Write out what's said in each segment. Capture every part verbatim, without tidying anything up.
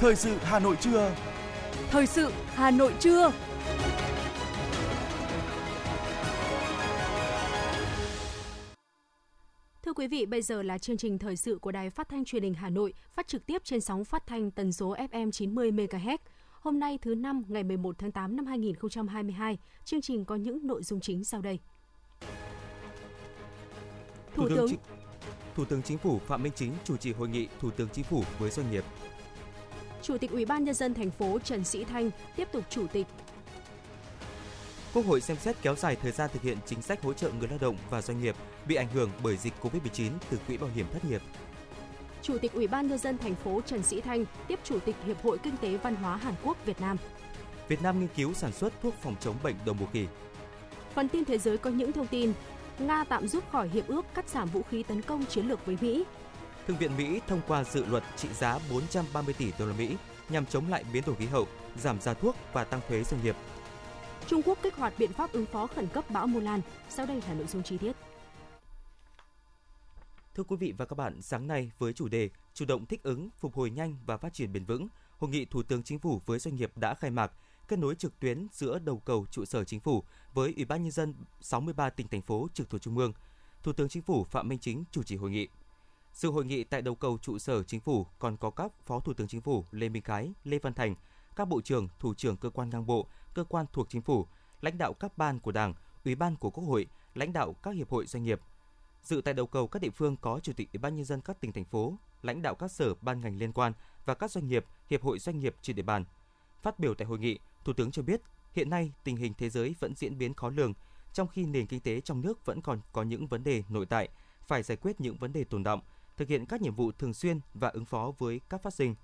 Thời sự Hà Nội trưa. Thời sự Hà Nội trưa. Thưa quý vị, bây giờ là chương trình thời sự của Đài Phát thanh Truyền hình Hà Nội, phát trực tiếp trên sóng phát thanh tần số ép em chín mươi mê ga héc. Hôm nay thứ năm ngày mười một tháng tám năm hai nghìn không trăm hai mươi hai, chương trình có những nội dung chính sau đây. Thủ tướng Thủ tướng Chính phủ Phạm Minh Chính chủ trì hội nghị Thủ tướng Chính phủ với doanh nghiệp. Chủ tịch Ủy ban Nhân dân thành phố Trần Sĩ Thanh tiếp tục chủ tịch. Quốc hội xem xét kéo dài thời gian thực hiện chính sách hỗ trợ người lao động và doanh nghiệp bị ảnh hưởng bởi dịch cô vít mười chín từ quỹ bảo hiểm thất nghiệp. Chủ tịch Ủy ban Nhân dân thành phố Trần Sĩ Thanh tiếp Chủ tịch Hiệp hội Kinh tế Văn hóa Hàn Quốc Việt Nam. Việt Nam nghiên cứu sản xuất thuốc phòng chống bệnh đậu mùa khỉ. Phần tin thế giới có những thông tin: Nga tạm rút khỏi hiệp ước cắt giảm vũ khí tấn công chiến lược với Mỹ. Thượng viện Mỹ thông qua dự luật trị giá bốn trăm ba mươi tỷ đô la Mỹ nhằm chống lại biến đổi khí hậu, giảm giá thuốc và tăng thuế doanh nghiệp. Trung Quốc kích hoạt biện pháp ứng phó khẩn cấp bão Mulan. Sau đây là nội dung chi tiết. Thưa quý vị và các bạn, sáng nay với chủ đề chủ động thích ứng, phục hồi nhanh và phát triển bền vững, hội nghị Thủ tướng Chính phủ với doanh nghiệp đã khai mạc, kết nối trực tuyến giữa đầu cầu trụ sở Chính phủ với Ủy ban Nhân dân sáu mươi ba tỉnh thành phố trực thuộc Trung ương. Thủ tướng Chính phủ Phạm Minh Chính chủ trì hội nghị. Sự hội nghị tại đầu cầu trụ sở Chính phủ còn có các Phó Thủ tướng Chính phủ Lê Minh Khái, Lê Văn Thành, các bộ trưởng, thủ trưởng cơ quan ngang bộ, cơ quan thuộc Chính phủ, lãnh đạo các ban của Đảng, Ủy ban của Quốc hội, lãnh đạo các hiệp hội doanh nghiệp. Dự tại đầu cầu các địa phương có Chủ tịch Ủy ban Nhân dân các tỉnh thành phố, lãnh đạo các sở ban ngành liên quan và các doanh nghiệp, hiệp hội doanh nghiệp trên địa bàn. Phát biểu tại hội nghị, Thủ tướng cho biết, hiện nay tình hình thế giới vẫn diễn biến khó lường, trong khi nền kinh tế trong nước vẫn còn có những vấn đề nội tại, phải giải quyết những vấn đề tồn đọng, thực hiện các nhiệm vụ thường xuyên và ứng phó với các phát sinh.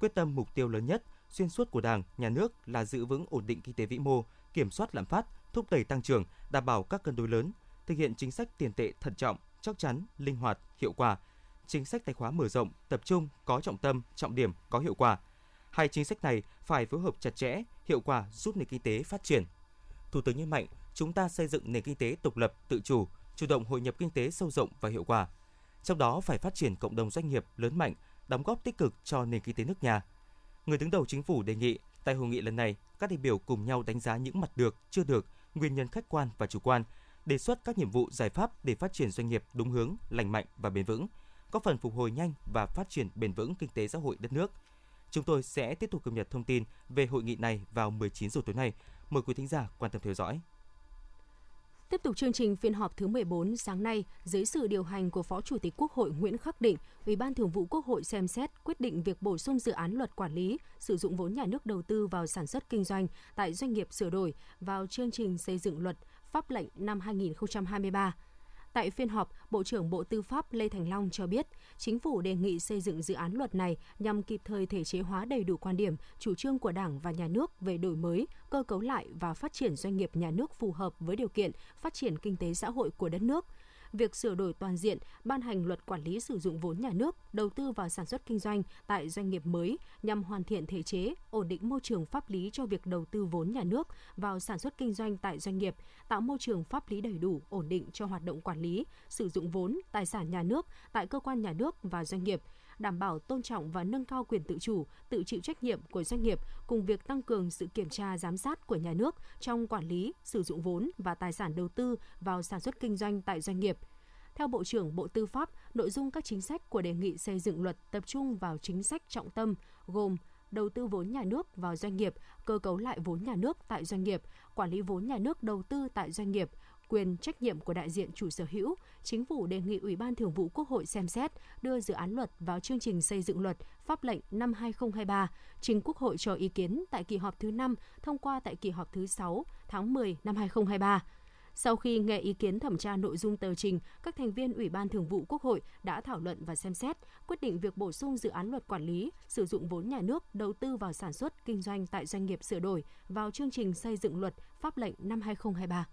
Quyết tâm mục tiêu lớn nhất, xuyên suốt của Đảng, Nhà nước là giữ vững ổn định kinh tế vĩ mô, kiểm soát lạm phát, thúc đẩy tăng trưởng, đảm bảo các cân đối lớn, thực hiện chính sách tiền tệ thận trọng, chắc chắn, linh hoạt, hiệu quả, chính sách tài khóa mở rộng, tập trung, có trọng tâm, trọng điểm, có hiệu quả. Hai chính sách này phải phối hợp chặt chẽ, hiệu quả giúp nền kinh tế phát triển. Thủ tướng nhấn mạnh, chúng ta xây dựng nền kinh tế độc lập, tự chủ, chủ động hội nhập kinh tế sâu rộng và hiệu quả. Trong đó phải phát triển cộng đồng doanh nghiệp lớn mạnh, đóng góp tích cực cho nền kinh tế nước nhà. Người đứng đầu Chính phủ đề nghị, tại hội nghị lần này, các đại biểu cùng nhau đánh giá những mặt được, chưa được, nguyên nhân khách quan và chủ quan, đề xuất các nhiệm vụ giải pháp để phát triển doanh nghiệp đúng hướng, lành mạnh và bền vững, góp phần phục hồi nhanh và phát triển bền vững kinh tế xã hội đất nước. Chúng tôi sẽ tiếp tục cập nhật thông tin về hội nghị này vào mười chín giờ tối nay. Mời quý thính giả quan tâm theo dõi. Tiếp tục chương trình phiên họp thứ mười bốn sáng nay, dưới sự điều hành của Phó Chủ tịch Quốc hội Nguyễn Khắc Định, Ủy ban Thường vụ Quốc hội xem xét quyết định việc bổ sung dự án luật quản lý sử dụng vốn nhà nước đầu tư vào sản xuất kinh doanh tại doanh nghiệp sửa đổi vào chương trình xây dựng luật pháp lệnh năm hai nghìn không trăm hai mươi ba. Tại phiên họp, Bộ trưởng Bộ Tư pháp Lê Thành Long cho biết, Chính phủ đề nghị xây dựng dự án luật này nhằm kịp thời thể chế hóa đầy đủ quan điểm, chủ trương của Đảng và Nhà nước về đổi mới, cơ cấu lại và phát triển doanh nghiệp nhà nước phù hợp với điều kiện phát triển kinh tế xã hội của đất nước. Việc sửa đổi toàn diện, ban hành luật quản lý sử dụng vốn nhà nước, đầu tư vào sản xuất kinh doanh tại doanh nghiệp mới nhằm hoàn thiện thể chế, ổn định môi trường pháp lý cho việc đầu tư vốn nhà nước vào sản xuất kinh doanh tại doanh nghiệp, tạo môi trường pháp lý đầy đủ, ổn định cho hoạt động quản lý, sử dụng vốn, tài sản nhà nước tại cơ quan nhà nước và doanh nghiệp, đảm bảo tôn trọng và nâng cao quyền tự chủ, tự chịu trách nhiệm của doanh nghiệp cùng việc tăng cường sự kiểm tra giám sát của nhà nước trong quản lý, sử dụng vốn và tài sản đầu tư vào sản xuất kinh doanh tại doanh nghiệp. Theo Bộ trưởng Bộ Tư pháp, nội dung các chính sách của đề nghị xây dựng luật tập trung vào chính sách trọng tâm gồm đầu tư vốn nhà nước vào doanh nghiệp, cơ cấu lại vốn nhà nước tại doanh nghiệp, quản lý vốn nhà nước đầu tư tại doanh nghiệp, quyền trách nhiệm của đại diện chủ sở hữu. Chính phủ đề nghị Ủy ban Thường vụ Quốc hội xem xét đưa dự án luật vào chương trình xây dựng luật pháp lệnh năm hai nghìn không trăm hai mươi ba, trình Quốc hội cho ý kiến tại kỳ họp thứ năm, thông qua tại kỳ họp thứ sáu tháng mười năm hai nghìn không trăm hai mươi ba. Sau khi nghe ý kiến thẩm tra nội dung tờ trình, các thành viên Ủy ban Thường vụ Quốc hội đã thảo luận và xem xét quyết định việc bổ sung dự án luật quản lý sử dụng vốn nhà nước đầu tư vào sản xuất kinh doanh tại doanh nghiệp sửa đổi vào chương trình xây dựng luật pháp lệnh năm hai nghìn không trăm hai mươi ba.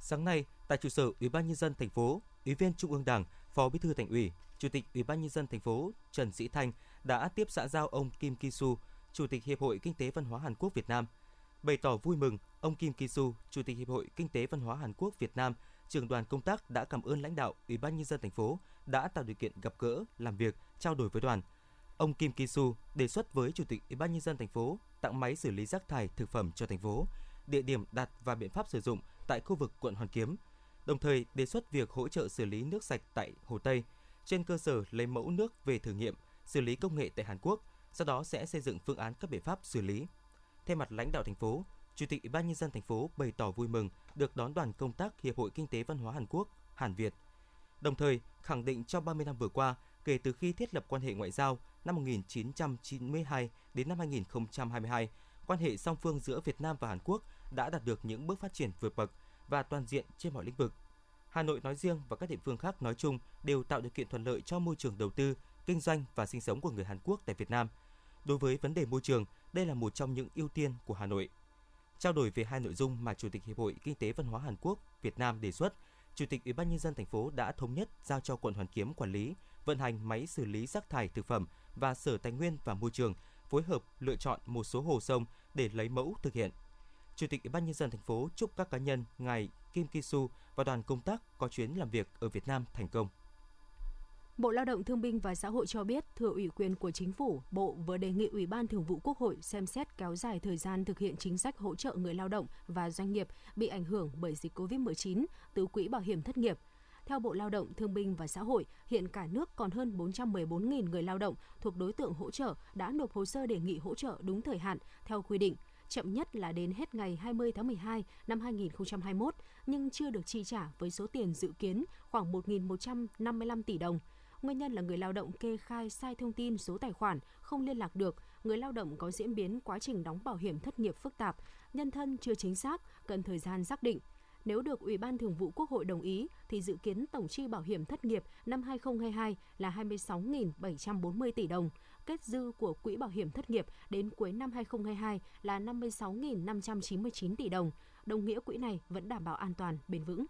Sáng nay, tại trụ sở Ủy ban Nhân dân thành phố, Ủy viên Trung ương Đảng, Phó Bí thư Thành ủy, Chủ tịch Ủy ban Nhân dân thành phố Trần Sĩ Thanh đã tiếp xã giao ông Kim Ki-su, Chủ tịch Hiệp hội Kinh tế Văn hóa Hàn Quốc Việt Nam. Bày tỏ vui mừng, ông Kim Ki-su, Chủ tịch Hiệp hội Kinh tế Văn hóa Hàn Quốc Việt Nam, trưởng đoàn công tác đã cảm ơn lãnh đạo Ủy ban Nhân dân thành phố đã tạo điều kiện gặp gỡ, làm việc, trao đổi với đoàn. ông Kim Ki-su đề xuất với Chủ tịch Ủy ban nhân dân thành phố tặng máy xử lý rác thải thực phẩm cho thành phố, địa điểm đặt và biện pháp sử dụng tại khu vực quận Hoàn Kiếm. Đồng thời đề xuất việc hỗ trợ xử lý nước sạch tại Hồ Tây trên cơ sở lấy mẫu nước về thử nghiệm, xử lý công nghệ tại Hàn Quốc, sau đó sẽ xây dựng phương án các biện pháp xử lý. Thay mặt lãnh đạo thành phố, Chủ tịch Ủy ban nhân dân thành phố bày tỏ vui mừng được đón đoàn công tác Hiệp hội Kinh tế Văn hóa Hàn Quốc, Hàn Việt. Đồng thời khẳng định trong ba mươi năm vừa qua, kể từ khi thiết lập quan hệ ngoại giao năm một nghìn chín trăm chín mươi hai đến năm hai nghìn không trăm hai mươi hai, quan hệ song phương giữa Việt Nam và Hàn Quốc đã đạt được những bước phát triển vượt bậc và toàn diện trên mọi lĩnh vực. Hà Nội nói riêng và các địa phương khác nói chung đều tạo điều kiện thuận lợi cho môi trường đầu tư, kinh doanh và sinh sống của người Hàn Quốc tại Việt Nam. Đối với vấn đề môi trường, đây là một trong những ưu tiên của Hà Nội. Trao đổi về hai nội dung mà Chủ tịch Hiệp hội Kinh tế Văn hóa Hàn Quốc Việt Nam đề xuất, Chủ tịch Ủy ban nhân dân thành phố đã thống nhất giao cho quận Hoàn Kiếm quản lý, vận hành máy xử lý rác thải thực phẩm và Sở Tài nguyên và Môi trường phối hợp lựa chọn một số hồ sông để lấy mẫu thực hiện. Chủ tịch Ủy ban nhân dân thành phố chúc các cá nhân ngài Kim Ki-su và đoàn công tác có chuyến làm việc ở Việt Nam thành công. Bộ Lao động Thương binh và Xã hội cho biết, thừa ủy quyền của Chính phủ, Bộ vừa đề nghị Ủy ban Thường vụ Quốc hội xem xét kéo dài thời gian thực hiện chính sách hỗ trợ người lao động và doanh nghiệp bị ảnh hưởng bởi dịch covid mười chín từ Quỹ Bảo hiểm Thất nghiệp. Theo Bộ Lao động Thương binh và Xã hội, hiện cả nước còn hơn bốn trăm mười bốn nghìn người lao động thuộc đối tượng hỗ trợ đã nộp hồ sơ đề nghị hỗ trợ đúng thời hạn theo quy định, chậm nhất là đến hết ngày hai mươi tháng mười hai năm hai nghìn không trăm hai mươi mốt, nhưng chưa được chi trả với số tiền dự kiến khoảng một nghìn một trăm năm mươi lăm tỷ đồng. Nguyên nhân là người lao động kê khai sai thông tin số tài khoản, không liên lạc được, người lao động có diễn biến quá trình đóng bảo hiểm thất nghiệp phức tạp, nhân thân chưa chính xác, cần thời gian xác định. Nếu được Ủy ban Thường vụ Quốc hội đồng ý, thì dự kiến tổng chi bảo hiểm thất nghiệp năm hai nghìn không trăm hai mươi hai là hai mươi sáu nghìn bảy trăm bốn mươi tỷ đồng, kết dư của Quỹ Bảo hiểm Thất nghiệp đến cuối năm hai nghìn không trăm hai mươi hai là năm mươi sáu nghìn năm trăm chín mươi chín tỷ đồng. Đồng nghĩa quỹ này vẫn đảm bảo an toàn, bền vững.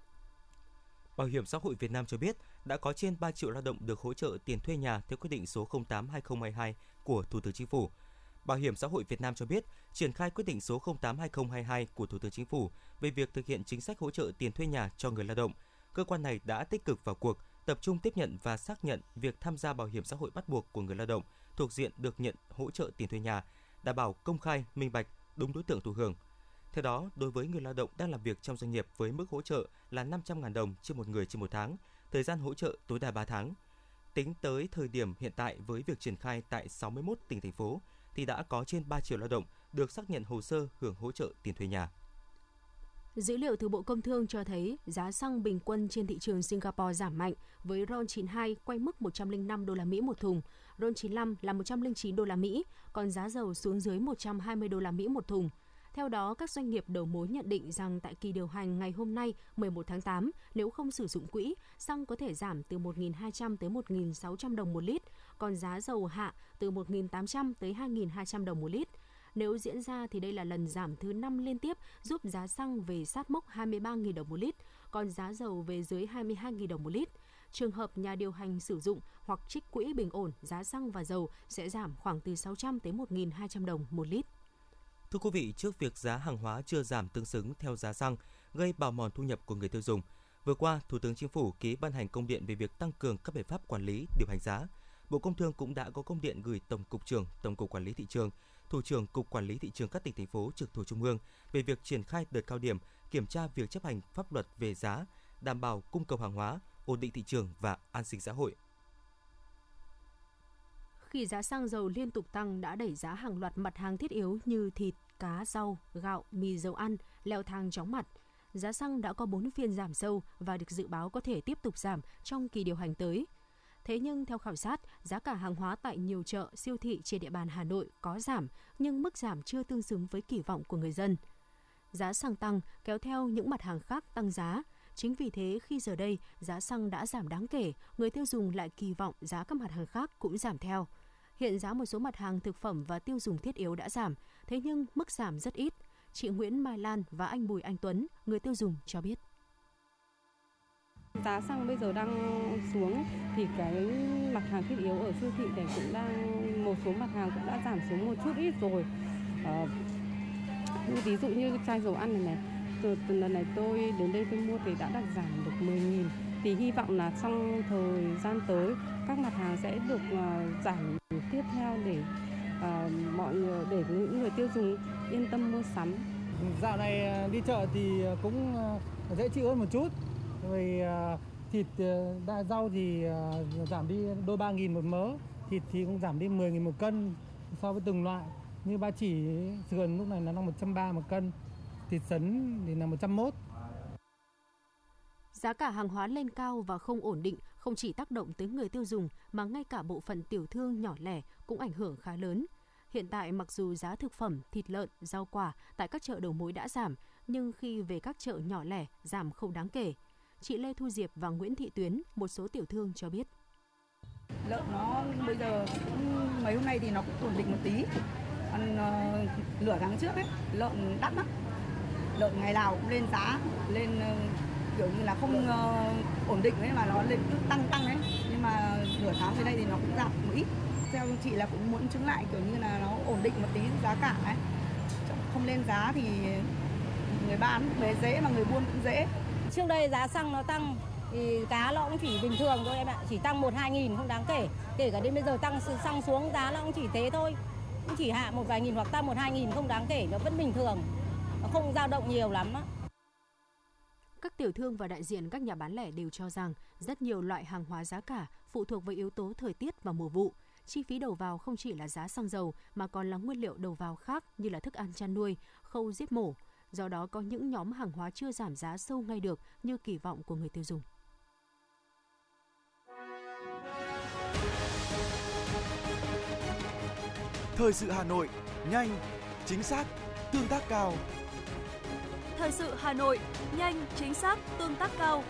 Bảo hiểm Xã hội Việt Nam cho biết đã có trên ba triệu lao động được hỗ trợ tiền thuê nhà theo quyết định số không tám trên hai nghìn không trăm hai mươi hai của Thủ tướng Chính phủ. Bảo hiểm Xã hội Việt Nam cho biết triển khai quyết định số không tám trên hai nghìn không trăm hai mươi hai của Thủ tướng Chính phủ về việc thực hiện chính sách hỗ trợ tiền thuê nhà cho người lao động. Cơ quan này đã tích cực vào cuộc, tập trung tiếp nhận và xác nhận việc tham gia bảo hiểm xã hội bắt buộc của người lao động thuộc diện được nhận hỗ trợ tiền thuê nhà, đảm bảo công khai, minh bạch, đúng đối tượng thụ hưởng. Theo đó, đối với người lao động đang làm việc trong doanh nghiệp với mức hỗ trợ là năm trăm nghìn đồng trên một người trên một tháng, thời gian hỗ trợ tối đa ba tháng. Tính tới thời điểm hiện tại với việc triển khai tại sáu mươi mốt tỉnh, thành phố, thì đã có trên ba triệu lao động được xác nhận hồ sơ hưởng hỗ trợ tiền thuê nhà. Dữ liệu từ Bộ Công Thương cho thấy giá xăng bình quân trên thị trường Singapore giảm mạnh với RON chín mươi hai quay mức một trăm lẻ năm đô la Mỹ một thùng, RON chín mươi lăm là một trăm lẻ chín đô la Mỹ, còn giá dầu xuống dưới một trăm hai mươi đô la Mỹ một thùng. Theo đó, các doanh nghiệp đầu mối nhận định rằng tại kỳ điều hành ngày hôm nay, mười một tháng tám, nếu không sử dụng quỹ, xăng có thể giảm từ một nghìn hai trăm tới một nghìn sáu trăm đồng một lít, còn giá dầu hạ từ một nghìn tám trăm tới hai nghìn hai trăm đồng một lít. Nếu diễn ra thì đây là lần giảm thứ năm liên tiếp giúp giá xăng về sát mốc hai mươi ba nghìn đồng một lít, còn giá dầu về dưới hai mươi hai nghìn đồng một lít. Trường hợp nhà điều hành sử dụng hoặc trích quỹ bình ổn, giá xăng và dầu sẽ giảm khoảng từ sáu trăm tới một nghìn hai trăm đồng một lít. Thưa quý vị, trước việc giá hàng hóa chưa giảm tương xứng theo giá xăng gây bào mòn thu nhập của người tiêu dùng, vừa qua Thủ tướng Chính phủ ký ban hành công điện về việc tăng cường các biện pháp quản lý, điều hành giá. Bộ Công Thương cũng đã có công điện gửi Tổng cục trưởng Tổng cục Quản lý thị trường, Thủ trưởng Cục Quản lý thị trường các tỉnh thành phố trực thuộc Trung ương về việc triển khai đợt cao điểm kiểm tra việc chấp hành pháp luật về giá, đảm bảo cung cầu hàng hóa, ổn định thị trường và an sinh xã hội. Khi giá xăng dầu liên tục tăng đã đẩy giá hàng loạt mặt hàng thiết yếu như thịt, cá, rau, gạo, mì, dầu ăn leo thang chóng mặt. Giá xăng đã có bốn phiên giảm sâu và được dự báo có thể tiếp tục giảm trong kỳ điều hành tới. Thế nhưng theo khảo sát, giá cả hàng hóa tại nhiều chợ, siêu thị trên địa bàn Hà Nội có giảm, nhưng mức giảm chưa tương xứng với kỳ vọng của người dân. Giá xăng tăng kéo theo những mặt hàng khác tăng giá. Chính vì thế, khi giờ đây giá xăng đã giảm đáng kể, người tiêu dùng lại kỳ vọng giá các mặt hàng khác cũng giảm theo. Hiện giá một số mặt hàng thực phẩm và tiêu dùng thiết yếu đã giảm, thế nhưng mức giảm rất ít. Chị Nguyễn Mai Lan và anh Bùi Anh Tuấn, người tiêu dùng, cho biết. Giá xăng bây giờ đang xuống thì cái mặt hàng thiết yếu ở siêu thị này cũng đang, một số mặt hàng cũng đã giảm xuống một chút ít rồi. Ờ, ví dụ như chai dầu ăn này này, từ, từ lần này tôi đến đây tôi mua thì đã được giảm được mười nghìn. Thì hy vọng là trong thời gian tới các mặt hàng sẽ được giảm tiếp theo để uh, mọi người, để những người tiêu dùng yên tâm mua sắm. Dạo này đi chợ thì cũng dễ chịu hơn một chút, vì thịt rau thì giảm đi đôi ba nghìn một mớ, thịt thì cũng giảm đi mười nghìn một cân so với từng loại. Như ba chỉ sườn lúc này là năm một trăm ba một cân, thịt sấn thì là một trăm mốt. Giá cả hàng hóa lên cao và không ổn định không chỉ tác động tới người tiêu dùng mà ngay cả bộ phận tiểu thương nhỏ lẻ cũng ảnh hưởng khá lớn. Hiện tại mặc dù giá thực phẩm, thịt lợn, rau quả tại các chợ đầu mối đã giảm, nhưng khi về các chợ nhỏ lẻ giảm không đáng kể. Chị Lê Thu Diệp và Nguyễn Thị Tuyến, một số tiểu thương cho biết. Lợn nó bây giờ cũng, mấy hôm nay thì nó cũng ổn định một tí. Còn uh, lửa tháng trước ấy, lợn đắt lắm. Lợn ngày nào cũng lên giá, lên uh, kiểu như là không uh, ổn định ấy, mà nó lên cứ tăng tăng ấy. Nhưng mà nửa tháng tới đây thì nó cũng giảm một ít. Theo chị là cũng muốn chứng lại kiểu như là nó ổn định một tí giá cả ấy. Không lên giá thì người bán cũng dễ mà người buôn cũng dễ. Trước đây giá xăng nó tăng thì cá nó cũng chỉ bình thường thôi em ạ, chỉ tăng một hai nghìn không đáng kể. Kể cả đến bây giờ tăng xăng xuống giá nó cũng chỉ thế thôi, cũng chỉ hạ một vài nghìn hoặc tăng một hai nghìn không đáng kể, nó vẫn bình thường, nó không dao động nhiều lắm á. Các tiểu thương và đại diện các nhà bán lẻ đều cho rằng rất nhiều loại hàng hóa giá cả phụ thuộc vào yếu tố thời tiết và mùa vụ. Chi phí đầu vào không chỉ là giá xăng dầu mà còn là nguyên liệu đầu vào khác như là thức ăn chăn nuôi, khâu giết mổ. Do đó có những nhóm hàng hóa chưa giảm giá sâu ngay được như kỳ vọng của người tiêu dùng. Thời sự Hà Nội, nhanh, chính xác, tương tác cao. Thời sự Hà Nội, nhanh, chính xác, tương tác cao.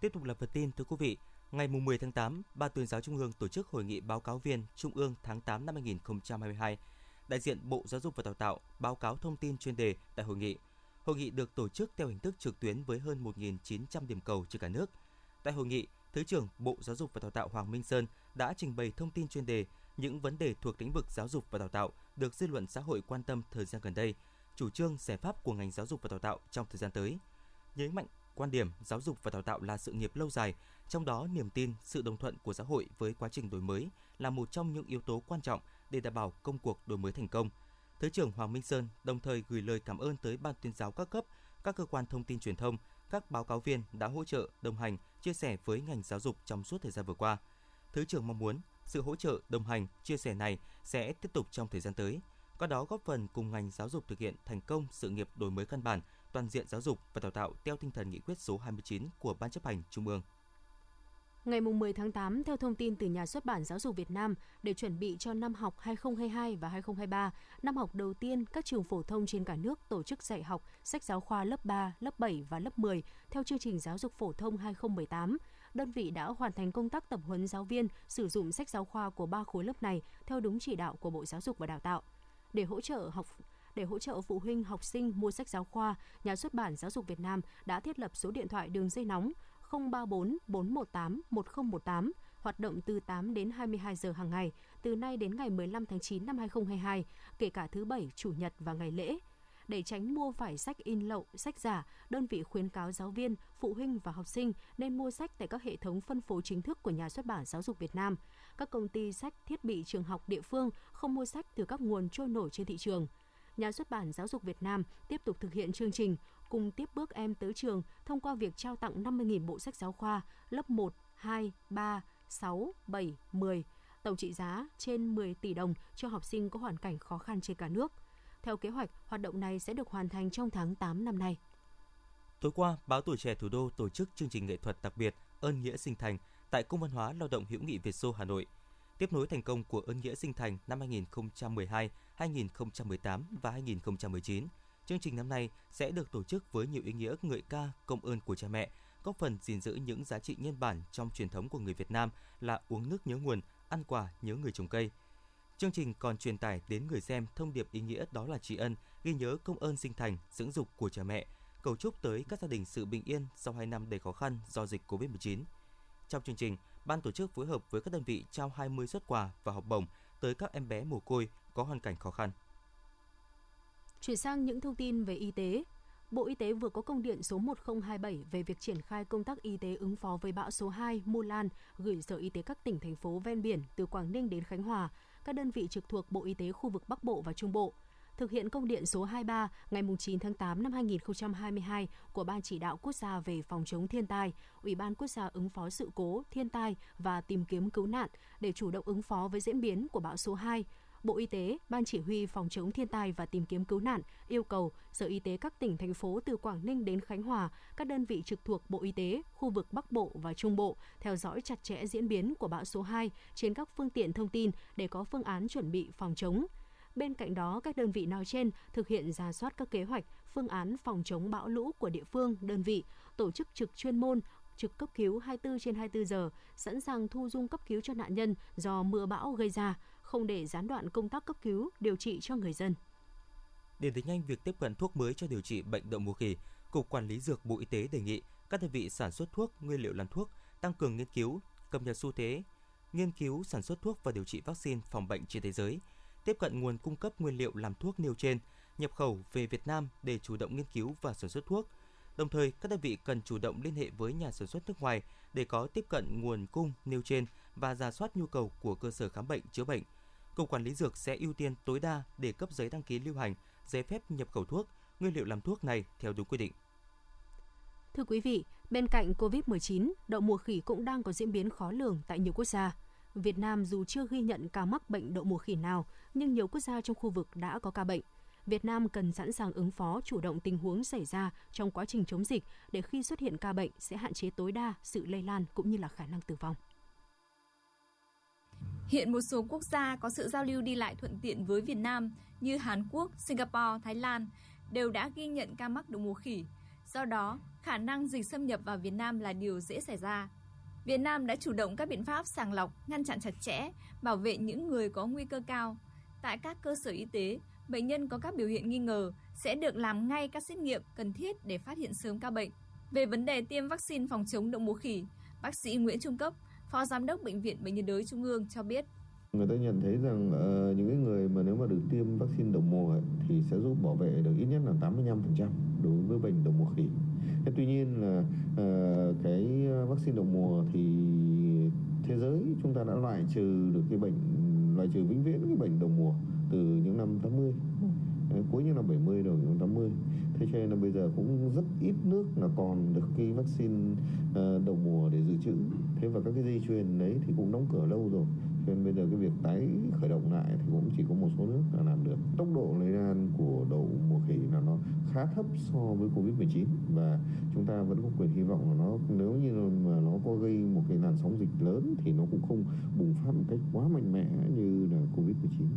Tiếp tục là phần tin, thưa quý vị. Ngày mười tháng tám, Ban Tuyên giáo Trung ương tổ chức hội nghị báo cáo viên Trung ương tháng tám năm hai nghìn không trăm hai mươi hai. Đại diện Bộ Giáo dục và Đào tạo báo cáo thông tin chuyên đề tại hội nghị. Hội nghị được tổ chức theo hình thức trực tuyến với hơn một nghìn chín trăm điểm cầu trên cả nước. Tại hội nghị, Thứ trưởng Bộ Giáo dục và Đào tạo Hoàng Minh Sơn đã trình bày thông tin chuyên đề, những vấn đề thuộc lĩnh vực giáo dục và đào tạo được dư luận xã hội quan tâm thời gian gần đây, chủ trương giải pháp của ngành giáo dục và đào tạo trong thời gian tới. Nhấn mạnh quan điểm giáo dục và đào tạo là sự nghiệp lâu dài, trong đó niềm tin, sự đồng thuận của xã hội với quá trình đổi mới là một trong những yếu tố quan trọng để đảm bảo công cuộc đổi mới thành công. Thứ trưởng Hoàng Minh Sơn đồng thời gửi lời cảm ơn tới Ban Tuyên giáo các cấp, các cơ quan thông tin truyền thông, các báo cáo viên đã hỗ trợ, đồng hành, chia sẻ với ngành giáo dục trong suốt thời gian vừa qua. Thứ trưởng mong muốn sự hỗ trợ, đồng hành, chia sẻ này sẽ tiếp tục trong thời gian tới, qua đó góp phần cùng ngành giáo dục thực hiện thành công sự nghiệp đổi mới căn bản, toàn diện giáo dục và đào tạo theo tinh thần nghị quyết số hai mươi chín của Ban Chấp hành Trung ương. Ngày mười tháng tám, theo thông tin từ Nhà xuất bản Giáo dục Việt Nam, để chuẩn bị cho năm học hai nghìn không trăm hai mươi hai và hai nghìn không trăm hai mươi ba, năm học đầu tiên các trường phổ thông trên cả nước tổ chức dạy học sách giáo khoa lớp ba, lớp bảy và lớp mười theo chương trình giáo dục phổ thông hai nghìn không trăm mười tám. Đơn vị đã hoàn thành công tác tập huấn giáo viên sử dụng sách giáo khoa của ba khối lớp này theo đúng chỉ đạo của Bộ Giáo dục và Đào tạo. Để hỗ trợ học Để hỗ trợ phụ huynh học sinh mua sách giáo khoa, Nhà xuất bản Giáo dục Việt Nam đã thiết lập số điện thoại đường dây nóng không ba bốn bốn một tám một không một tám, hoạt động từ tám đến hai mươi hai giờ hàng ngày, từ nay đến ngày mười lăm tháng chín năm hai nghìn không trăm hai mươi hai, kể cả thứ Bảy, Chủ nhật và ngày lễ. Để tránh mua phải sách in lậu, sách giả, đơn vị khuyến cáo giáo viên, phụ huynh và học sinh nên mua sách tại các hệ thống phân phối chính thức của Nhà xuất bản Giáo dục Việt Nam. Các công ty sách, thiết bị trường học địa phương không mua sách từ các nguồn trôi nổi trên thị trường. Nhà xuất bản Giáo dục Việt Nam tiếp tục thực hiện chương trình Cùng tiếp bước em tới trường thông qua việc trao tặng năm mươi nghìn bộ sách giáo khoa lớp một, hai, ba, sáu, bảy, mười, tổng trị giá trên mười tỷ đồng cho học sinh có hoàn cảnh khó khăn trên cả nước. Theo kế hoạch, hoạt động này sẽ được hoàn thành trong tháng tám năm nay. Tối qua, Báo Tuổi trẻ Thủ đô tổ chức chương trình nghệ thuật đặc biệt Ơn nghĩa sinh thành tại Cung văn hóa lao động hữu nghị Việt Xô, Hà Nội. Tiếp nối thành công của Ơn nghĩa sinh thành năm hai nghìn không trăm mười hai, hai nghìn không trăm mười tám và hai nghìn không trăm mười chín, chương trình năm nay sẽ được tổ chức với nhiều ý nghĩa ngợi ca công ơn của cha mẹ, góp phần gìn giữ những giá trị nhân bản trong truyền thống của người Việt Nam là uống nước nhớ nguồn, ăn quả nhớ người trồng cây. Chương trình còn truyền tải đến người xem thông điệp ý nghĩa đó là tri ân, ghi nhớ công ơn sinh thành, dưỡng dục của cha mẹ, cầu chúc tới các gia đình sự bình yên sau hai năm đầy khó khăn do dịch covid mười chín. Trong chương trình, Ban tổ chức phối hợp với các đơn vị trao hai mươi suất quà và học bổng tới các em bé mồ côi có hoàn cảnh khó khăn. Chuyển sang những thông tin về y tế. Bộ Y tế vừa có công điện số một không hai bảy về việc triển khai công tác y tế ứng phó với bão số hai Mulan gửi Sở Y tế các tỉnh, thành phố ven biển từ Quảng Ninh đến Khánh Hòa, các đơn vị trực thuộc Bộ Y tế khu vực Bắc Bộ và Trung Bộ. Thực hiện công điện số hai mươi ba ngày chín tháng tám năm hai nghìn không trăm hai mươi hai của Ban Chỉ đạo Quốc gia về phòng chống thiên tai, Ủy ban Quốc gia ứng phó sự cố, thiên tai và tìm kiếm cứu nạn để chủ động ứng phó với diễn biến của bão số hai, Bộ Y tế, Ban Chỉ huy phòng chống thiên tai và tìm kiếm cứu nạn yêu cầu Sở Y tế các tỉnh, thành phố từ Quảng Ninh đến Khánh Hòa, các đơn vị trực thuộc Bộ Y tế, khu vực Bắc Bộ và Trung Bộ theo dõi chặt chẽ diễn biến của bão số hai trên các phương tiện thông tin để có phương án chuẩn bị phòng chống. Bên cạnh đó, các đơn vị nói trên thực hiện rà soát các kế hoạch, phương án phòng chống bão lũ của địa phương, đơn vị, tổ chức trực chuyên môn, trực cấp cứu hai mươi bốn trên hai mươi bốn giờ, sẵn sàng thu dung cấp cứu cho nạn nhân do mưa bão gây ra, không để gián đoạn công tác cấp cứu, điều trị cho người dân. Để đẩy nhanh việc tiếp cận thuốc mới cho điều trị bệnh đậu mùa khỉ, Cục Quản lý Dược Bộ Y tế đề nghị các đơn vị sản xuất thuốc, nguyên liệu làm thuốc tăng cường nghiên cứu, cập nhật xu thế, nghiên cứu sản xuất thuốc và điều trị vaccine phòng bệnh trên thế giới, tiếp cận nguồn cung cấp nguyên liệu làm thuốc nêu trên, nhập khẩu về Việt Nam để chủ động nghiên cứu và sản xuất thuốc. Đồng thời, các đơn vị cần chủ động liên hệ với nhà sản xuất nước ngoài để có tiếp cận nguồn cung nêu trên và rà soát nhu cầu của cơ sở khám bệnh chữa bệnh. Cục Quản lý Dược sẽ ưu tiên tối đa để cấp giấy đăng ký lưu hành, giấy phép nhập khẩu thuốc, nguyên liệu làm thuốc này theo đúng quy định. Thưa quý vị, bên cạnh covid mười chín, đậu mùa khỉ cũng đang có diễn biến khó lường tại nhiều quốc gia. Việt Nam dù chưa ghi nhận ca mắc bệnh đậu mùa khỉ nào, nhưng nhiều quốc gia trong khu vực đã có ca bệnh. Việt Nam cần sẵn sàng ứng phó chủ động tình huống xảy ra trong quá trình chống dịch để khi xuất hiện ca bệnh sẽ hạn chế tối đa sự lây lan cũng như là khả năng tử vong. Hiện một số quốc gia có sự giao lưu đi lại thuận tiện với Việt Nam như Hàn Quốc, Singapore, Thái Lan đều đã ghi nhận ca mắc đậu mùa khỉ. Do đó, khả năng dịch xâm nhập vào Việt Nam là điều dễ xảy ra. Việt Nam đã chủ động các biện pháp sàng lọc, ngăn chặn chặt chẽ, bảo vệ những người có nguy cơ cao. Tại các cơ sở y tế, bệnh nhân có các biểu hiện nghi ngờ sẽ được làm ngay các xét nghiệm cần thiết để phát hiện sớm ca bệnh. Về vấn đề tiêm vaccine phòng chống đậu mùa khỉ, bác sĩ Nguyễn Trung Cấp, Phó Giám đốc Bệnh viện Bệnh nhiệt đới Trung ương cho biết. Người ta nhận thấy rằng uh, những cái người mà nếu mà được tiêm vaccine đậu mùa ấy, thì sẽ giúp bảo vệ được ít nhất là tám mươi lăm phần trăm đối với bệnh đậu mùa khỉ. Thế tuy nhiên là uh, cái vaccine đậu mùa thì thế giới chúng ta đã loại trừ được cái bệnh, loại trừ vĩnh viễn cái bệnh đậu mùa từ những năm tám mươi, ừ. cuối những năm bảy mươi đầu những năm tám mươi. Thế cho nên là bây giờ cũng rất ít nước là còn được cái vaccine uh, đậu mùa để dự trữ. Thế và các cái dây chuyền đấy thì cũng đóng cửa lâu rồi. Nên bây giờ cái việc tái khởi động lại thì cũng chỉ có một số nước là làm được. Tốc độ lây lan của đậu mùa khỉ là nó khá thấp so với covid mười chín và chúng ta vẫn có quyền hy vọng là nó nếu như mà nó có gây một cái làn sóng dịch lớn thì nó cũng không bùng phát một cách quá mạnh mẽ như là covid mười chín.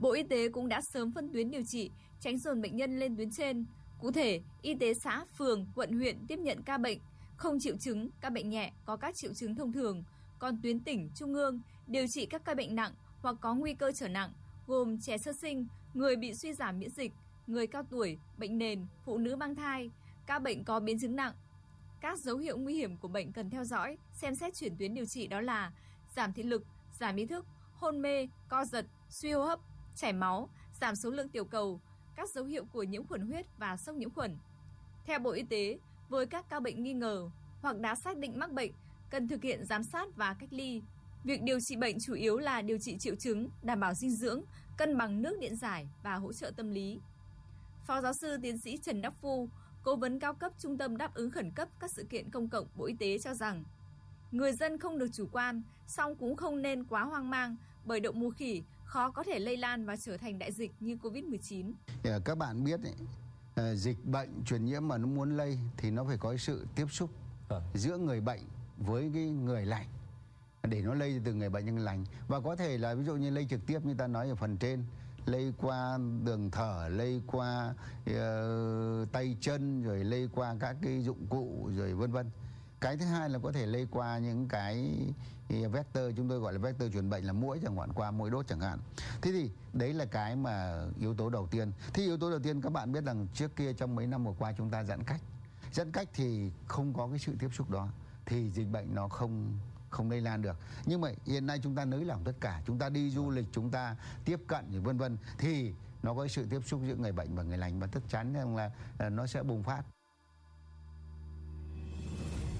Bộ Y tế cũng đã sớm phân tuyến điều trị, tránh dồn bệnh nhân lên tuyến trên. Cụ thể, y tế xã, phường, quận, huyện tiếp nhận ca bệnh không triệu chứng, ca bệnh nhẹ có các triệu chứng thông thường, còn tuyến tỉnh, trung ương điều trị các ca bệnh nặng hoặc có nguy cơ trở nặng, gồm trẻ sơ sinh, người bị suy giảm miễn dịch, người cao tuổi, bệnh nền, phụ nữ mang thai, ca bệnh có biến chứng nặng. Các dấu hiệu nguy hiểm của bệnh cần theo dõi, xem xét chuyển tuyến điều trị đó là giảm thị lực, giảm ý thức, hôn mê, co giật, suy hô hấp, chảy máu, giảm số lượng tiểu cầu, các dấu hiệu của nhiễm khuẩn huyết và sốc nhiễm khuẩn. Theo Bộ Y tế, với các ca bệnh nghi ngờ hoặc đã xác định mắc bệnh, cần thực hiện giám sát và cách ly. Việc điều trị bệnh chủ yếu là điều trị triệu chứng, đảm bảo dinh dưỡng, cân bằng nước điện giải và hỗ trợ tâm lý. Phó giáo sư tiến sĩ Trần Đắc Phú, cố vấn cao cấp Trung tâm Đáp ứng Khẩn cấp các sự kiện công cộng Bộ Y tế cho rằng, người dân không được chủ quan, song cũng không nên quá hoang mang bởi đậu mùa khỉ khó có thể lây lan và trở thành đại dịch như covid mười chín. Các bạn biết, ấy, dịch bệnh truyền nhiễm mà nó muốn lây thì nó phải có sự tiếp xúc giữa người bệnh với cái người lành. Để nó lây từ người bệnh nhân lành. Và có thể là ví dụ như lây trực tiếp như ta nói ở phần trên, lây qua đường thở, lây qua uh, tay chân, rồi lây qua các cái dụng cụ, rồi vân vân. Cái thứ hai là có thể lây qua những cái vector, chúng tôi gọi là vector truyền bệnh là muỗi chẳng hạn, qua muỗi đốt chẳng hạn. Thế thì đấy là cái mà yếu tố đầu tiên. Thì yếu tố đầu tiên các bạn biết rằng trước kia trong mấy năm vừa qua chúng ta giãn cách. Giãn cách thì không có cái sự tiếp xúc đó. Thì dịch bệnh nó không không lây lan được. Nhưng mà hiện nay chúng ta nới lỏng tất cả, chúng ta đi du lịch, chúng ta tiếp cận vân vân, thì nó có sự tiếp xúc giữa người bệnh và người lành, và chắc chắn rằng là nó sẽ bùng phát.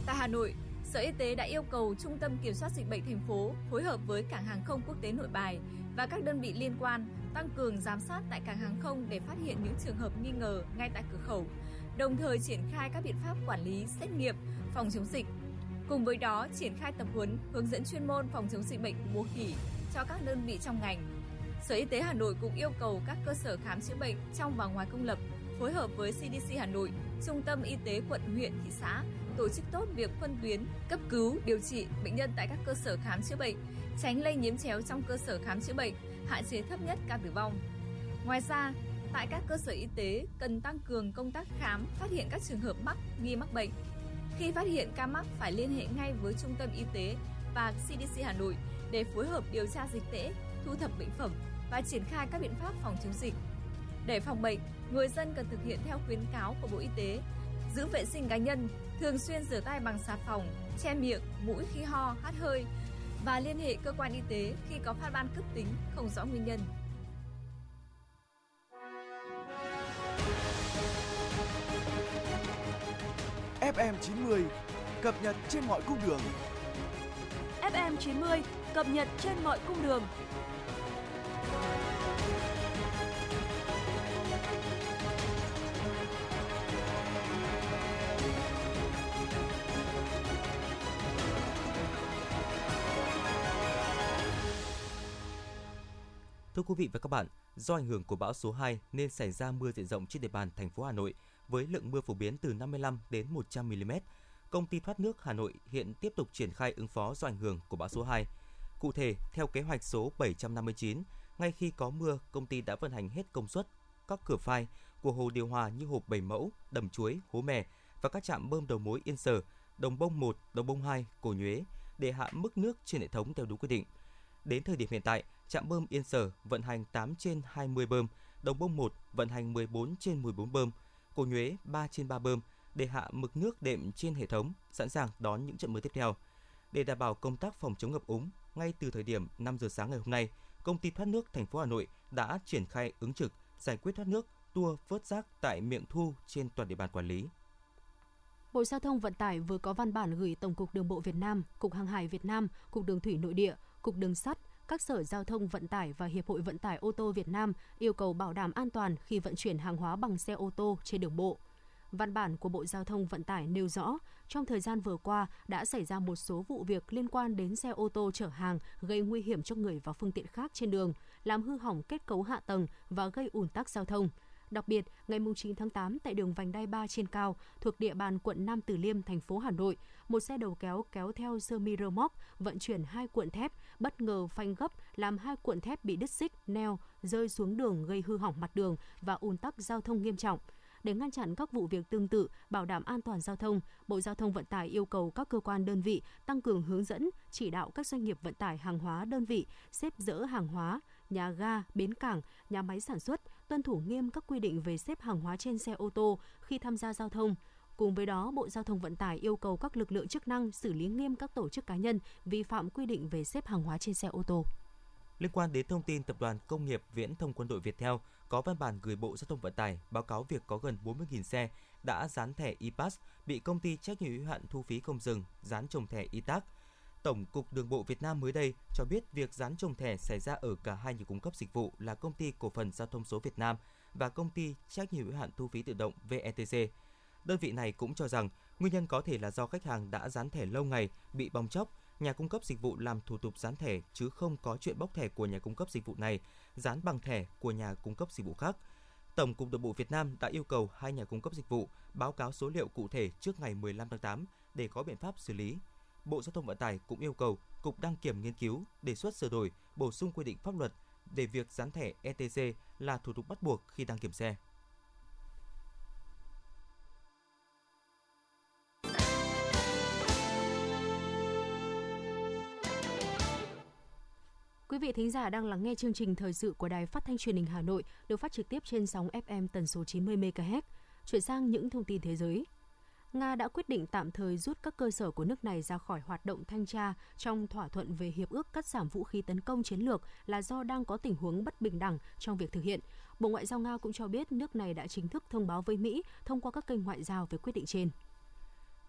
Tại Hà Nội, Sở Y tế đã yêu cầu Trung tâm Kiểm soát Dịch bệnh thành phố phối hợp với Cảng hàng không quốc tế Nội Bài và các đơn vị liên quan tăng cường giám sát tại cảng hàng không để phát hiện những trường hợp nghi ngờ ngay tại cửa khẩu, đồng thời triển khai các biện pháp quản lý, xét nghiệm, phòng chống dịch. Cùng với đó, triển khai tập huấn, hướng dẫn chuyên môn phòng chống dịch bệnh mùa khỉ cho các đơn vị trong ngành. Sở Y tế Hà Nội cũng yêu cầu các cơ sở khám chữa bệnh trong và ngoài công lập phối hợp với xê đê xê Hà Nội, Trung tâm Y tế quận, huyện, thị xã tổ chức tốt việc phân tuyến, cấp cứu, điều trị bệnh nhân tại các cơ sở khám chữa bệnh, tránh lây nhiễm chéo trong cơ sở khám chữa bệnh, hạn chế thấp nhất ca tử vong. Ngoài ra, tại các cơ sở y tế cần tăng cường công tác khám, phát hiện các trường hợp mắc, nghi mắc bệnh. Khi phát hiện ca mắc phải liên hệ ngay với Trung tâm Y tế và xê đê xê Hà Nội để phối hợp điều tra dịch tễ, thu thập bệnh phẩm và triển khai các biện pháp phòng chống dịch. Để phòng bệnh, người dân cần thực hiện theo khuyến cáo của Bộ Y tế, giữ vệ sinh cá nhân, thường xuyên rửa tay bằng xà phòng, che miệng, mũi khi ho, hắt hơi và liên hệ cơ quan y tế khi có phát ban cấp tính không rõ nguyên nhân. ép em chín mươi cập nhật trên mọi cung đường. ép em chín mươi cập nhật trên mọi cung đường. Thưa quý vị và các bạn, do ảnh hưởng của bão số hai nên xảy ra mưa diện rộng trên địa bàn thành phố Hà Nội với lượng mưa phổ biến từ năm mươi lăm đến một trăm mi-li-mét. Công ty thoát nước Hà Nội hiện tiếp tục triển khai ứng phó do ảnh hưởng của bão số hai. Cụ thể, theo kế hoạch số bảy trăm năm mươi chín, ngay khi có mưa, công ty đã vận hành hết công suất các cửa phai của hồ điều hòa như hộp Bảy Mẫu, đầm Chuối, Hố Mè và các trạm bơm đầu mối Yên Sở, Đồng Bông một, Đồng Bông hai, Cổ Nhuế để hạ mức nước trên hệ thống theo đúng quy định. Đến thời điểm hiện tại, trạm bơm Yên Sở vận hành tám trên hai mươi bơm, Đồng Bông một vận hành mười bốn trên mười bốn bơm, Cổ Nhuế ba trên ba bơm để hạ mực nước đệm trên hệ thống, sẵn sàng đón những trận mưa tiếp theo. Để đảm bảo công tác phòng chống ngập úng, ngay từ thời điểm năm giờ sáng ngày hôm nay, Công ty thoát nước thành phố Hà Nội đã triển khai ứng trực giải quyết thoát nước, tua vớt rác tại miệng thu trên toàn địa bàn quản lý. Bộ Giao thông Vận tải vừa có văn bản gửi Tổng cục Đường bộ Việt Nam, Cục Hàng hải Việt Nam, Cục Đường thủy Nội địa, Cục Đường sắt, các Sở Giao thông Vận tải và Hiệp hội Vận tải ô tô Việt Nam yêu cầu bảo đảm an toàn khi vận chuyển hàng hóa bằng xe ô tô trên đường bộ. Văn bản của Bộ Giao thông Vận tải nêu rõ, trong thời gian vừa qua đã xảy ra một số vụ việc liên quan đến xe ô tô chở hàng gây nguy hiểm cho người và phương tiện khác trên đường, làm hư hỏng kết cấu hạ tầng và gây ùn tắc giao thông. Đặc biệt, ngày chín tháng tám tại đường vành đai ba trên cao thuộc địa bàn quận Nam Từ Liêm, thành phố Hà Nội, một xe đầu kéo kéo theo sơ mi rơ móc vận chuyển hai cuộn thép bất ngờ phanh gấp làm hai cuộn thép bị đứt xích, neo, rơi xuống đường gây hư hỏng mặt đường và ùn tắc giao thông nghiêm trọng. Để ngăn chặn các vụ việc tương tự, bảo đảm an toàn giao thông, Bộ Giao thông Vận tải yêu cầu các cơ quan đơn vị tăng cường hướng dẫn, chỉ đạo các doanh nghiệp vận tải hàng hóa đơn vị xếp dỡ hàng hóa, nhà ga, bến cảng, nhà máy sản xuất, tuân thủ nghiêm các quy định về xếp hàng hóa trên xe ô tô khi tham gia giao thông. Cùng với đó, Bộ Giao thông Vận tải yêu cầu các lực lượng chức năng xử lý nghiêm các tổ chức cá nhân vi phạm quy định về xếp hàng hóa trên xe ô tô. Liên quan đến thông tin Tập đoàn Công nghiệp Viễn thông Quân đội Viettel có văn bản gửi Bộ Giao thông Vận tải báo cáo việc có gần bốn mươi nghìn xe đã dán thẻ e-pass bị công ty trách nhiệm hữu hạn thu phí không dừng dán trồng thẻ e-tag. Tổng cục Đường bộ Việt Nam mới đây cho biết việc dán trồng thẻ xảy ra ở cả hai nhà cung cấp dịch vụ là Công ty Cổ phần Giao thông Số Việt Nam và Công ty trách nhiệm hữu hạn thu phí tự động vê e tê xê. Đơn vị này cũng cho rằng nguyên nhân có thể là do khách hàng đã dán thẻ lâu ngày bị bong tróc, nhà cung cấp dịch vụ làm thủ tục dán thẻ chứ không có chuyện bóc thẻ của nhà cung cấp dịch vụ này, dán bằng thẻ của nhà cung cấp dịch vụ khác. Tổng cục Đường bộ Việt Nam đã yêu cầu hai nhà cung cấp dịch vụ báo cáo số liệu cụ thể trước ngày mười lăm tháng tám để có biện pháp xử lý. Bộ Giao thông Vận tải cũng yêu cầu Cục Đăng kiểm nghiên cứu, đề xuất sửa đổi, bổ sung quy định pháp luật để việc dán thẻ e tê xê là thủ tục bắt buộc khi đăng kiểm xe. Quý vị thính giả đang lắng nghe chương trình thời sự của Đài Phát thanh Truyền hình Hà Nội được phát trực tiếp trên sóng ép em tần số chín mươi mê ga héc. Chuyển sang những thông tin thế giới. Nga đã quyết định tạm thời rút các cơ sở của nước này ra khỏi hoạt động thanh tra trong thỏa thuận về hiệp ước cắt giảm vũ khí tấn công chiến lược là do đang có tình huống bất bình đẳng trong việc thực hiện. Bộ Ngoại giao Nga cũng cho biết nước này đã chính thức thông báo với Mỹ thông qua các kênh ngoại giao về quyết định trên.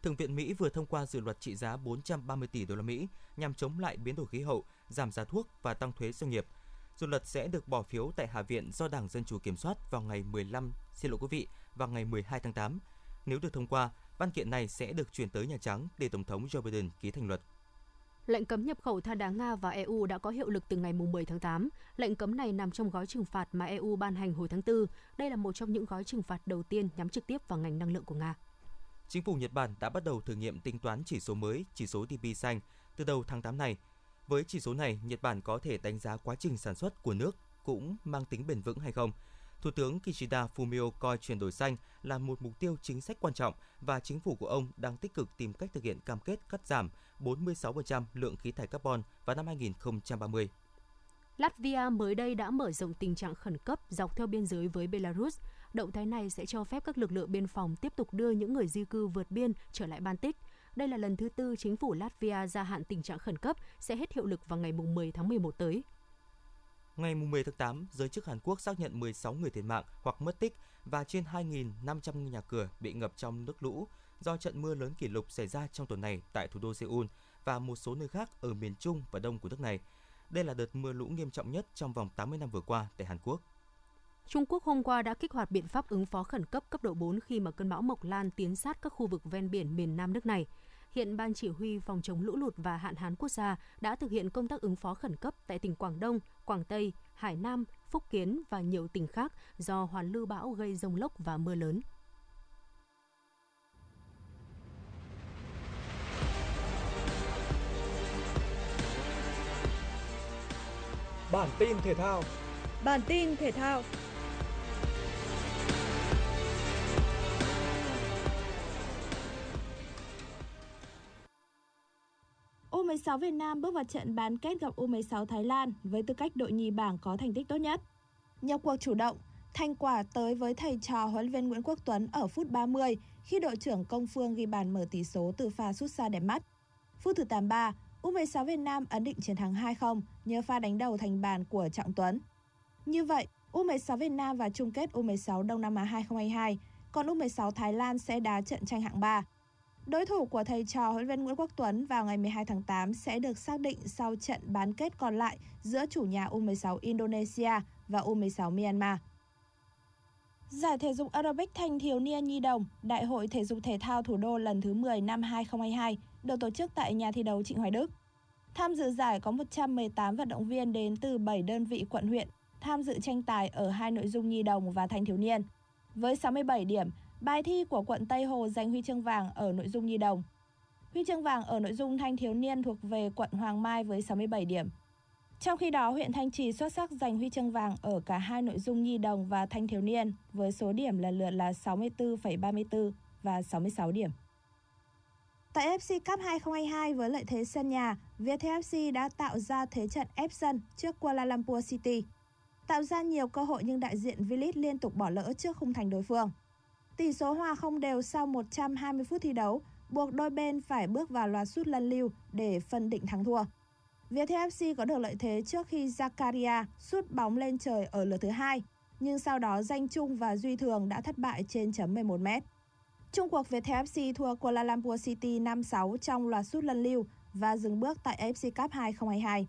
Thượng viện Mỹ vừa thông qua dự luật trị giá bốn trăm ba mươi tỷ đô la Mỹ nhằm chống lại biến đổi khí hậu, giảm giá thuốc và tăng thuế doanh nghiệp. Dự luật sẽ được bỏ phiếu tại Hạ viện do Đảng Dân chủ kiểm soát vào ngày mười lăm, xin lỗi quý vị, vào ngày mười hai tháng tám. Nếu được thông qua, văn kiện này sẽ được chuyển tới Nhà Trắng để Tổng thống Joe Biden ký thành luật. Lệnh cấm nhập khẩu than đá Nga và e u đã có hiệu lực từ ngày mười tháng tám. Lệnh cấm này nằm trong gói trừng phạt mà e u ban hành hồi tháng tư. Đây là một trong những gói trừng phạt đầu tiên nhắm trực tiếp vào ngành năng lượng của Nga. Chính phủ Nhật Bản đã bắt đầu thử nghiệm tính toán chỉ số mới, chỉ số đê pê xanh, từ đầu tháng tám này. Với chỉ số này, Nhật Bản có thể đánh giá quá trình sản xuất của nước cũng mang tính bền vững hay không. Thủ tướng Kishida Fumio coi chuyển đổi xanh là một mục tiêu chính sách quan trọng và chính phủ của ông đang tích cực tìm cách thực hiện cam kết cắt giảm bốn mươi sáu phần trăm lượng khí thải carbon vào năm hai không ba mươi. Latvia mới đây đã mở rộng tình trạng khẩn cấp dọc theo biên giới với Belarus. Động thái này sẽ cho phép các lực lượng biên phòng tiếp tục đưa những người di cư vượt biên trở lại Baltic. Đây là lần thứ tư chính phủ Latvia gia hạn tình trạng khẩn cấp sẽ hết hiệu lực vào ngày mười tháng mười một tới. Ngày mười tháng tám, giới chức Hàn Quốc xác nhận mười sáu người thiệt mạng hoặc mất tích và trên hai nghìn năm trăm nhà cửa bị ngập trong nước lũ do trận mưa lớn kỷ lục xảy ra trong tuần này tại thủ đô Seoul và một số nơi khác ở miền Trung và Đông của nước này. Đây là đợt mưa lũ nghiêm trọng nhất trong vòng tám mươi năm vừa qua tại Hàn Quốc. Trung Quốc hôm qua đã kích hoạt biện pháp ứng phó khẩn cấp cấp độ bốn khi mà cơn bão Mộc Lan tiến sát các khu vực ven biển miền Nam nước này. Hiện Ban Chỉ huy Phòng chống lũ lụt và hạn hán quốc gia đã thực hiện công tác ứng phó khẩn cấp tại tỉnh Quảng Đông, Quảng Tây, Hải Nam, Phúc Kiến và nhiều tỉnh khác do hoàn lưu bão gây rông lốc và mưa lớn. Bản tin thể thao. Bản tin thể thao. u mười sáu Việt Nam bước vào trận bán kết gặp u mười sáu Thái Lan với tư cách đội nhì bảng có thành tích tốt nhất. Nhờ cuộc chủ động, thành quả tới với thầy trò huấn luyện viên Nguyễn Quốc Tuấn ở phút ba mươi khi đội trưởng Công Phương ghi bàn mở tỷ số từ pha sút xa đẹp mắt. Phút thứ tám mươi ba, u mười sáu Việt Nam ấn định chiến thắng hai không nhờ pha đánh đầu thành bàn của Trọng Tuấn. Như vậy, u mười sáu Việt Nam vào chung kết u mười sáu Đông Nam Á hai không hai hai, còn u mười sáu Thái Lan sẽ đá trận tranh hạng ba. Đối thủ của thầy trò huấn luyện viên Nguyễn Quốc Tuấn vào ngày mười hai tháng tám sẽ được xác định sau trận bán kết còn lại giữa chủ nhà u mười sáu Indonesia và u mười sáu Myanmar. Giải thể dục aerobic thanh thiếu niên nhi đồng, Đại hội thể dục thể thao thủ đô lần thứ mười năm hai không hai hai được tổ chức tại nhà thi đấu Trịnh Hoài Đức. Tham dự giải có một trăm mười tám vận động viên đến từ bảy đơn vị quận huyện tham dự tranh tài ở hai nội dung nhi đồng và thanh thiếu niên. Với sáu mươi bảy điểm, bài thi của quận Tây Hồ giành huy chương vàng ở nội dung nhi đồng. Huy chương vàng ở nội dung thanh thiếu niên thuộc về quận Hoàng Mai với sáu mươi bảy điểm. Trong khi đó, huyện Thanh Trì xuất sắc giành huy chương vàng ở cả hai nội dung nhi đồng và thanh thiếu niên với số điểm lần lượt là sáu mươi tư phẩy ba mươi tư và sáu mươi sáu điểm. Tại ép xê Cup hai không hai hai với lợi thế sân nhà, Viettel ép xê đã tạo ra thế trận ép sân trước Kuala Lumpur City. Tạo ra nhiều cơ hội nhưng đại diện V-League liên tục bỏ lỡ trước khung thành đối phương. Tỷ số hòa không đều sau một trăm hai mươi phút thi đấu, buộc đôi bên phải bước vào loạt sút luân lưu để phân định thắng thua. Viettel ép xê có được lợi thế trước khi Zakaria sút bóng lên trời ở lượt thứ hai, nhưng sau đó Danh Trung và Duy Thường đã thất bại trên chấm mười một mét. Chung cuộc Viettel ép xê thua Kuala Lumpur City năm sáu trong loạt sút luân lưu và dừng bước tại ép xê Cup hai không hai hai.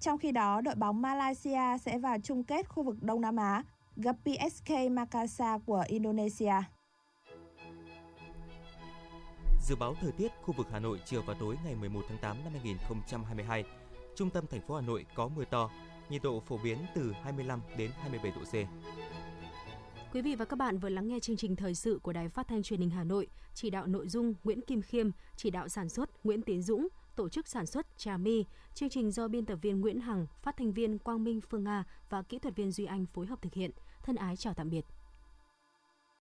Trong khi đó, đội bóng Malaysia sẽ vào chung kết khu vực Đông Nam Á, gặp pê ét ca Makassar của Indonesia. Dự báo thời tiết khu vực Hà Nội chiều và tối ngày mười một tháng tám năm hai nghìn không trăm hai mươi hai. Trung tâm thành phố Hà Nội có mưa to, nhiệt độ phổ biến từ hai mươi lăm đến hai mươi bảy độ C. Quý vị và các bạn vừa lắng nghe chương trình thời sự của Đài Phát thanh Truyền hình Hà Nội, chỉ đạo nội dung Nguyễn Kim Khiêm, chỉ đạo sản xuất Nguyễn Tiến Dũng, tổ chức sản xuất Trà My. Chương trình do biên tập viên Nguyễn Hằng, phát thanh viên Quang Minh Phương Nga và kỹ thuật viên Duy Anh phối hợp thực hiện. Thân ái chào tạm biệt.